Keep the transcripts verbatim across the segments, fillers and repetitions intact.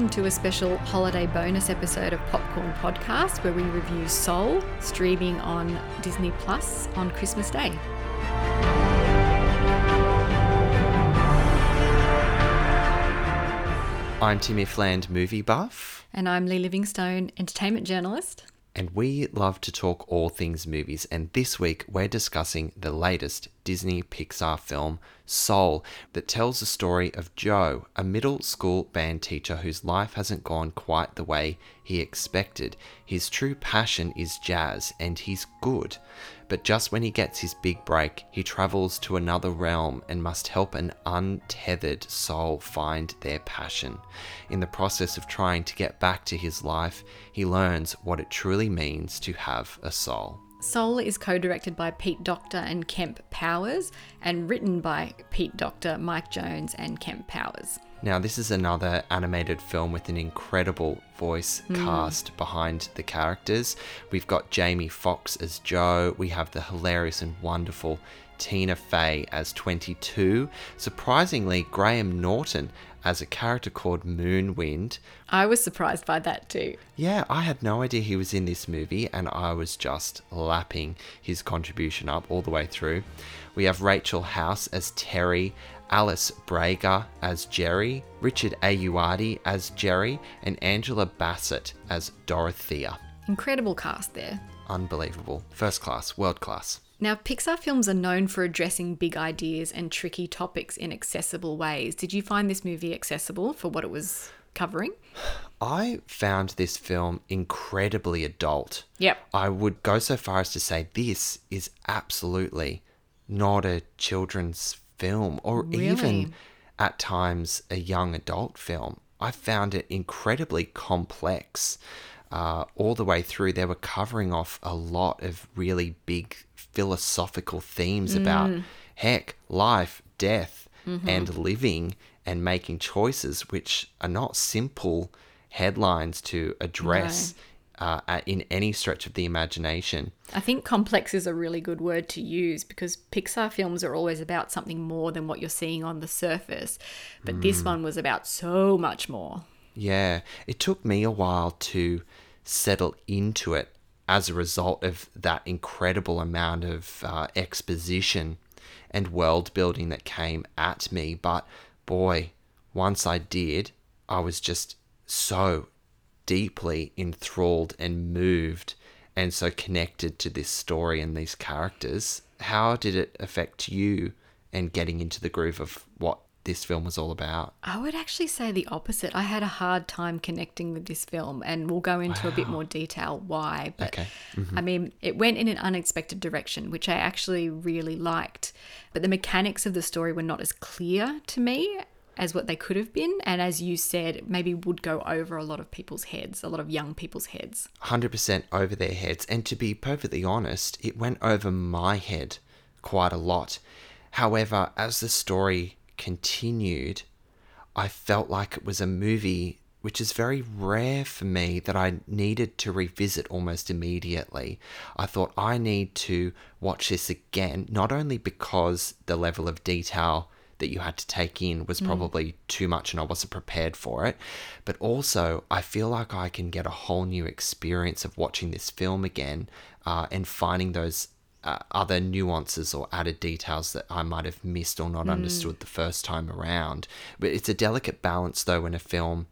welcome to a special holiday bonus episode of Popcorn Podcast, where we review Soul, streaming on Disney Plus on Christmas Day. I'm Tim Ifland, movie buff. And I'm Lee Livingstone, entertainment journalist. And we love to talk all things movies, and this week we're discussing the latest Disney Pixar film, Soul, that tells the story of Joe, a middle school band teacher whose life hasn't gone quite the way he expected. His true passion is jazz, and he's good. But just when he gets his big break, he travels to another realm and must help an untethered soul find their passion. In the process of trying to get back to his life, he learns what it truly means to have a soul. Soul is co-directed by Pete Docter and Kemp Powers, and written by Pete Docter, Mike Jones and Kemp Powers. Now, this is another animated film with an incredible voice mm. cast behind the characters. We've got Jamie Foxx as Joe. We have the hilarious and wonderful Tina Fey as twenty-two. Surprisingly, Graham Norton as a character called Moonwind. I was surprised by that too. Yeah, I had no idea he was in this movie, and I was just lapping his contribution up all the way through. We have Rachel House as Terry, Alice Braga as Jerry, Richard Ayoade as Jerry, and Angela Bassett as Dorothea. Incredible cast there. Unbelievable. First class, world class. Now, Pixar films are known for addressing big ideas and tricky topics in accessible ways. Did you find this movie accessible for what it was covering? I found this film incredibly adult. Yep. I would go so far as to say this is absolutely not a children's film, or really? Even at times a young adult film. I found it incredibly complex uh, all the way through. They were covering off a lot of really big philosophical themes mm. about, heck, life, death, mm-hmm. and living and making choices, which are not simple headlines to address no. uh, in any stretch of the imagination. I think complex is a really good word to use, because Pixar films are always about something more than what you're seeing on the surface. But mm. this one was about so much more. Yeah. It took me a while to settle into it as a result of that incredible amount of uh, exposition and world building that came at me. But boy, once I did, I was just so deeply enthralled and moved and so connected to this story and these characters. How did it affect you and getting into the groove of what this film was all about? I would actually say the opposite. I had a hard time connecting with this film, and we'll go into wow. a bit more detail why. But okay. mm-hmm. I mean, it went in an unexpected direction, which I actually really liked. But the mechanics of the story were not as clear to me as what they could have been. And as you said, maybe would go over a lot of people's heads, a lot of young people's heads. one hundred percent over their heads. And to be perfectly honest, it went over my head quite a lot. However, as the story continued, I felt like it was a movie, which is very rare for me, that I needed to revisit almost immediately. I thought, I need to watch this again, not only because the level of detail that you had to take in was probably mm. too much and I wasn't prepared for it, but also I feel like I can get a whole new experience of watching this film again uh, and finding those Uh, other nuances or added details that I might have missed or not mm. understood the first time around. But it's a delicate balance, though, when a film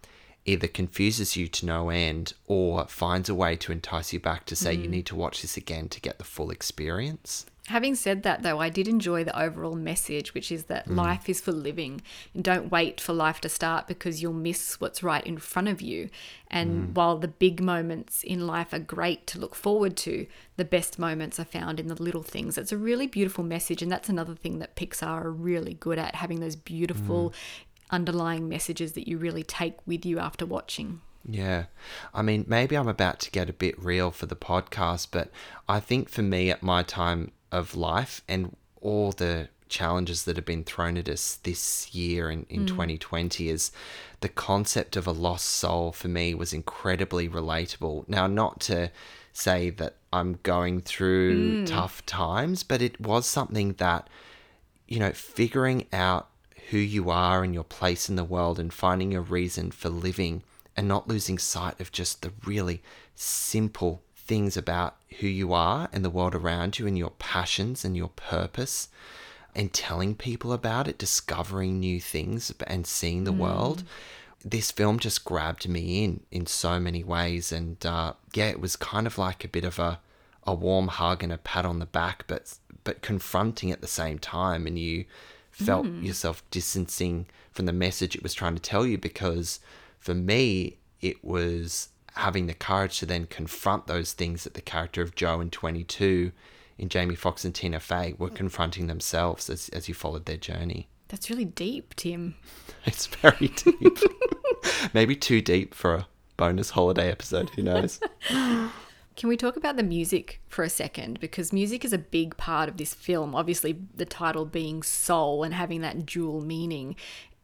either confuses you to no end or finds a way to entice you back to say mm. you need to watch this again to get the full experience. Having said that, though, I did enjoy the overall message, which is that mm. life is for living, and don't wait for life to start, because you'll miss what's right in front of you. And mm. while the big moments in life are great to look forward to, the best moments are found in the little things. It's a really beautiful message, and that's another thing that Pixar are really good at, having those beautiful mm. underlying messages that you really take with you after watching. Yeah. I mean, maybe I'm about to get a bit real for the podcast, but I think for me at my time of life and all the challenges that have been thrown at us this year in, in mm. twenty twenty, is the concept of a lost soul for me was incredibly relatable. Now, not to say that I'm going through mm. tough times, but it was something that, you know, figuring out who you are and your place in the world and finding a reason for living and not losing sight of just the really simple things about who you are and the world around you and your passions and your purpose, and telling people about it, discovering new things and seeing the mm. world. This film just grabbed me in in so many ways, and uh, yeah, it was kind of like a bit of a, a warm hug and a pat on the back, but but confronting at the same time, and you felt mm. yourself distancing from the message it was trying to tell you, because for me it was having the courage to then confront those things that the character of Joe in twenty-two in Jamie Foxx and Tina Fey were confronting themselves as as you followed their journey. That's really deep, Tim. It's very deep. Maybe too deep for a bonus holiday episode. Who knows? Can we talk about the music for a second? Because music is a big part of this film. Obviously, the title being soul and having that dual meaning.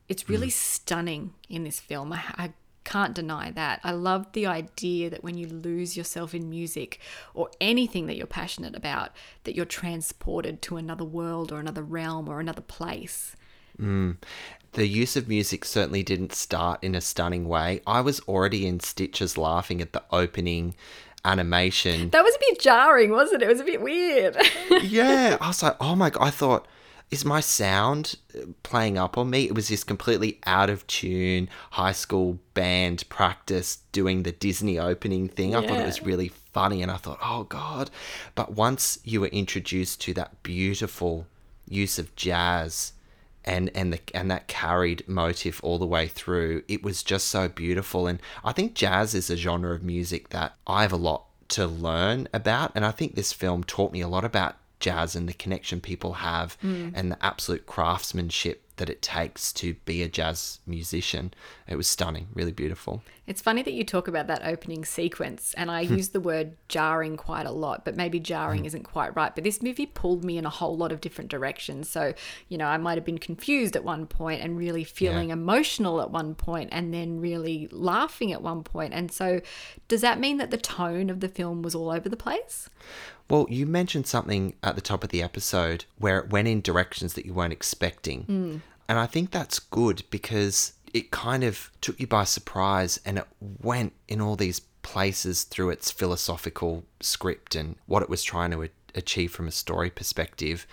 It's really mm. stunning in this film. I, I can't deny that. I love the idea that when you lose yourself in music or anything that you're passionate about, that you're transported to another world or another realm or another place. Mm. The use of music certainly didn't start in a stunning way. I was already in stitches laughing at the opening animation. That was a bit jarring, wasn't it? It was a bit weird. Yeah. I was like, oh my God. I thought, is my sound playing up on me? It was this completely out of tune high school band practice doing the Disney opening thing. I yeah. thought it was really funny, and I thought, oh God. But once you were introduced to that beautiful use of jazz and and the and that carried motif all the way through, it was just so beautiful. And I think jazz is a genre of music that I have a lot to learn about, and I think this film taught me a lot about jazz and the connection people have mm. and the absolute craftsmanship that it takes to be a jazz musician. It was stunning, really beautiful. It's funny that you talk about that opening sequence, and I use the word jarring quite a lot, but maybe jarring isn't quite right. But this movie pulled me in a whole lot of different directions. So, you know, I might have been confused at one point and really feeling yeah. emotional at one point, and then really laughing at one point. And so does that mean that the tone of the film was all over the place? Well, you mentioned something at the top of the episode where it went in directions that you weren't expecting. Mm. And I think that's good, because it kind of took you by surprise, and it went in all these places through its philosophical script and what it was trying to achieve from a story perspective.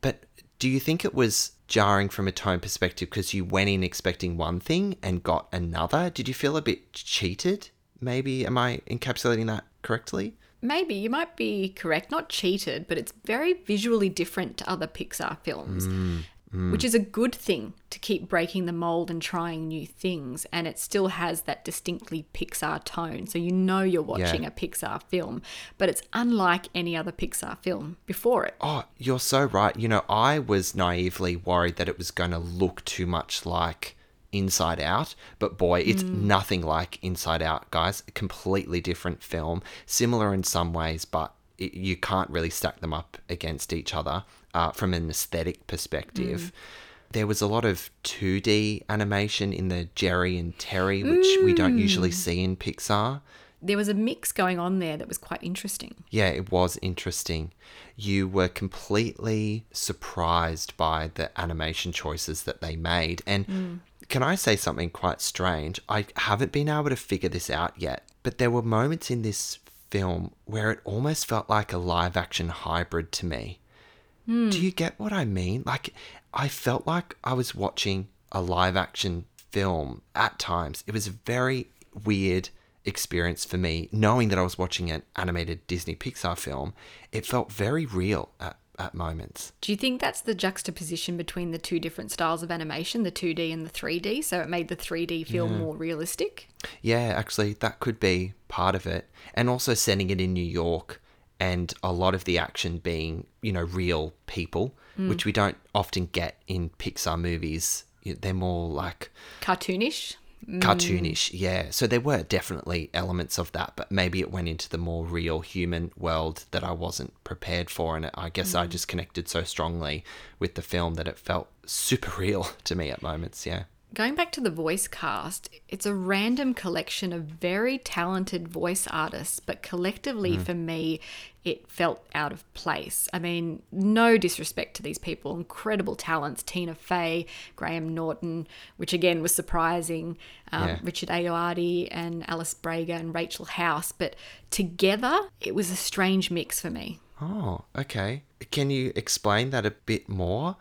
But do you think it was jarring from a tone perspective because you went in expecting one thing and got another? Did you feel a bit cheated? Maybe, am I encapsulating that correctly? Maybe, you might be correct, not cheated, but it's very visually different to other Pixar films, mm, mm. which is a good thing, to keep breaking the mold and trying new things. And it still has that distinctly Pixar tone. So you know you're watching yeah. a Pixar film, but it's unlike any other Pixar film before it. Oh, you're so right. You know, I was naively worried that it was going to look too much like Inside Out, but boy, it's mm. nothing like Inside Out, guys. A completely different film, similar in some ways, but it, you can't really stack them up against each other uh, from an aesthetic perspective. Mm. There was a lot of two D animation in the Jerry and Terry, which mm. we don't usually see in Pixar. There was a mix going on there that was quite interesting. Yeah, it was interesting. You were completely surprised by the animation choices that they made. And mm. can I say something quite strange? I haven't been able to figure this out yet, but there were moments in this film where it almost felt like a live-action hybrid to me. Mm. Do you get what I mean? Like, I felt like I was watching a live-action film at times. It was very weird experience for me, knowing that I was watching an animated Disney Pixar film. It felt very real at, at moments. Do you think that's the juxtaposition between the two different styles of animation, the two D and the three D? So it made the three D feel yeah. more realistic? Yeah, actually, that could be part of it. And also setting it in New York, and a lot of the action being, you know, real people, mm. which we don't often get in Pixar movies. They're more like cartoonish. cartoonish yeah so there were definitely elements of that, but maybe it went into the more real human world that I wasn't prepared for, and I guess mm. I just connected so strongly with the film that it felt super real to me at moments. yeah Going back to the voice cast, it's a random collection of very talented voice artists, but collectively mm. for me, it felt out of place. I mean, no disrespect to these people, incredible talents, Tina Fey, Graham Norton, which again was surprising, um, yeah. Richard Ayoade and Alice Braga and Rachel House, but together it was a strange mix for me. Oh, okay. Can you explain that a bit more?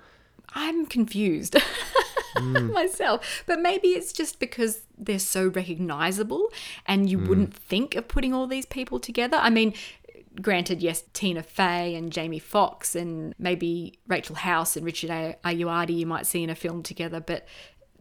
I'm confused. Mm. myself, but maybe it's just because they're so recognizable and you mm. wouldn't think of putting all these people together. I mean, granted, yes, Tina Fey and Jamie Foxx and maybe Rachel House and Richard Ayoade you might see in a film together, but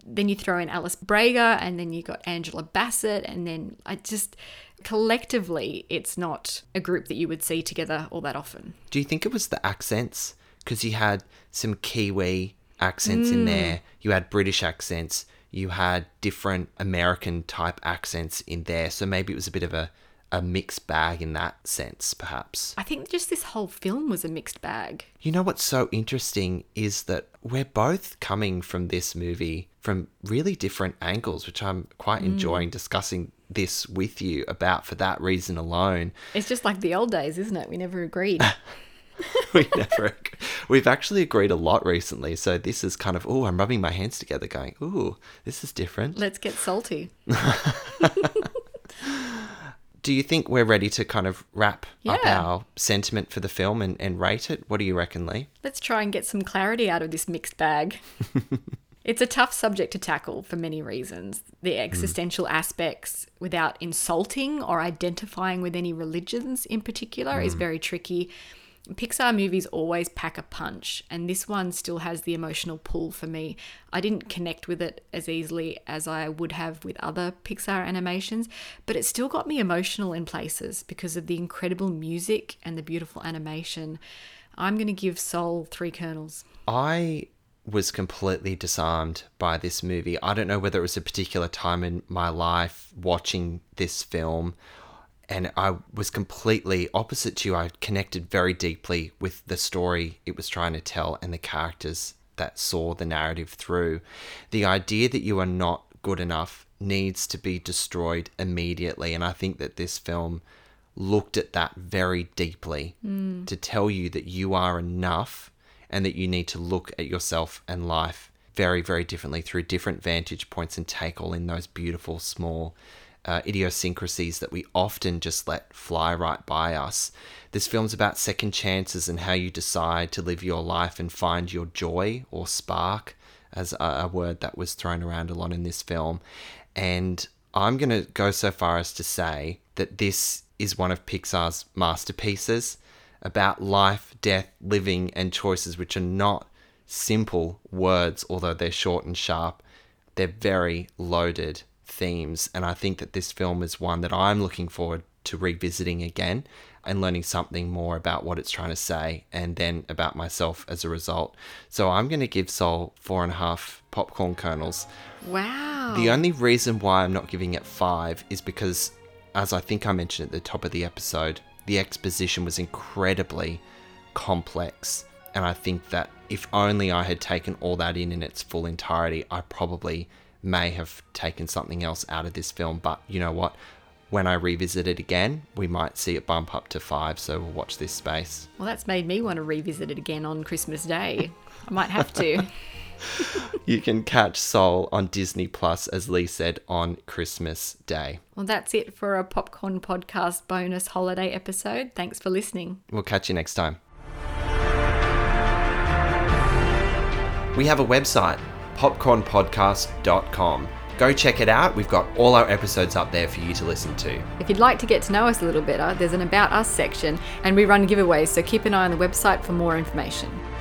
then you throw in Alice Braga and then you got Angela Bassett, and then I just collectively it's not a group that you would see together all that often. Do you think it was the accents? Because you had some Kiwi accents mm. in there, you had British accents, you had different American type accents in there, so maybe it was a bit of a a mixed bag in that sense, perhaps. I think just this whole film was a mixed bag. You know what's so interesting is that we're both coming from this movie from really different angles, which I'm quite mm. enjoying discussing this with you about, for that reason alone. It's just like the old days, isn't it? We never agreed. we never we've actually agreed a lot recently, so this is kind of, oh, I'm rubbing my hands together going, ooh, this is different, let's get salty. Do you think we're ready to kind of wrap yeah. up our sentiment for the film and, and rate it? What do you reckon, Lee? Let's try and get some clarity out of this mixed bag. It's a tough subject to tackle for many reasons. The existential mm. aspects, without insulting or identifying with any religions in particular, mm. is very tricky. Pixar movies always pack a punch, and this one still has the emotional pull for me. I didn't connect with it as easily as I would have with other Pixar animations, but it still got me emotional in places because of the incredible music and the beautiful animation. I'm going to give Soul three kernels. I was completely disarmed by this movie. I don't know whether it was a particular time in my life watching this film, and I was completely opposite to you. I connected very deeply with the story it was trying to tell and the characters that saw the narrative through. The idea that you are not good enough needs to be destroyed immediately. And I think that this film looked at that very deeply mm. to tell you that you are enough and that you need to look at yourself and life very, very differently through different vantage points and take all in those beautiful small Uh, idiosyncrasies that we often just let fly right by us. This film's about second chances and how you decide to live your life and find your joy or spark, as a, a word that was thrown around a lot in this film. And I'm going to go so far as to say that this is one of Pixar's masterpieces about life, death, living, and choices, which are not simple words, although they're short and sharp. They're very loaded themes, and I think that this film is one that I'm looking forward to revisiting again and learning something more about what it's trying to say, and then about myself as a result. So I'm going to give Soul four and a half popcorn kernels. Wow. The only reason why I'm not giving it five is because, as I think I mentioned at the top of the episode, the exposition was incredibly complex, and I think that if only I had taken all that in in its full entirety, I probably may have taken something else out of this film. But you know what? When I revisit it again, we might see it bump up to five, so we'll watch this space. Well, that's made me want to revisit it again on Christmas Day. I might have to. You can catch Soul on Disney Plus, as Lee said, on Christmas Day. Well, that's it for a Popcorn Podcast bonus holiday episode. Thanks for listening. We'll catch you next time. We have a website, popcorn podcast dot com. Go check it out. We've got all our episodes up there for you to listen to. If you'd like to get to know us a little better, there's an About Us section, and we run giveaways, so keep an eye on the website for more information.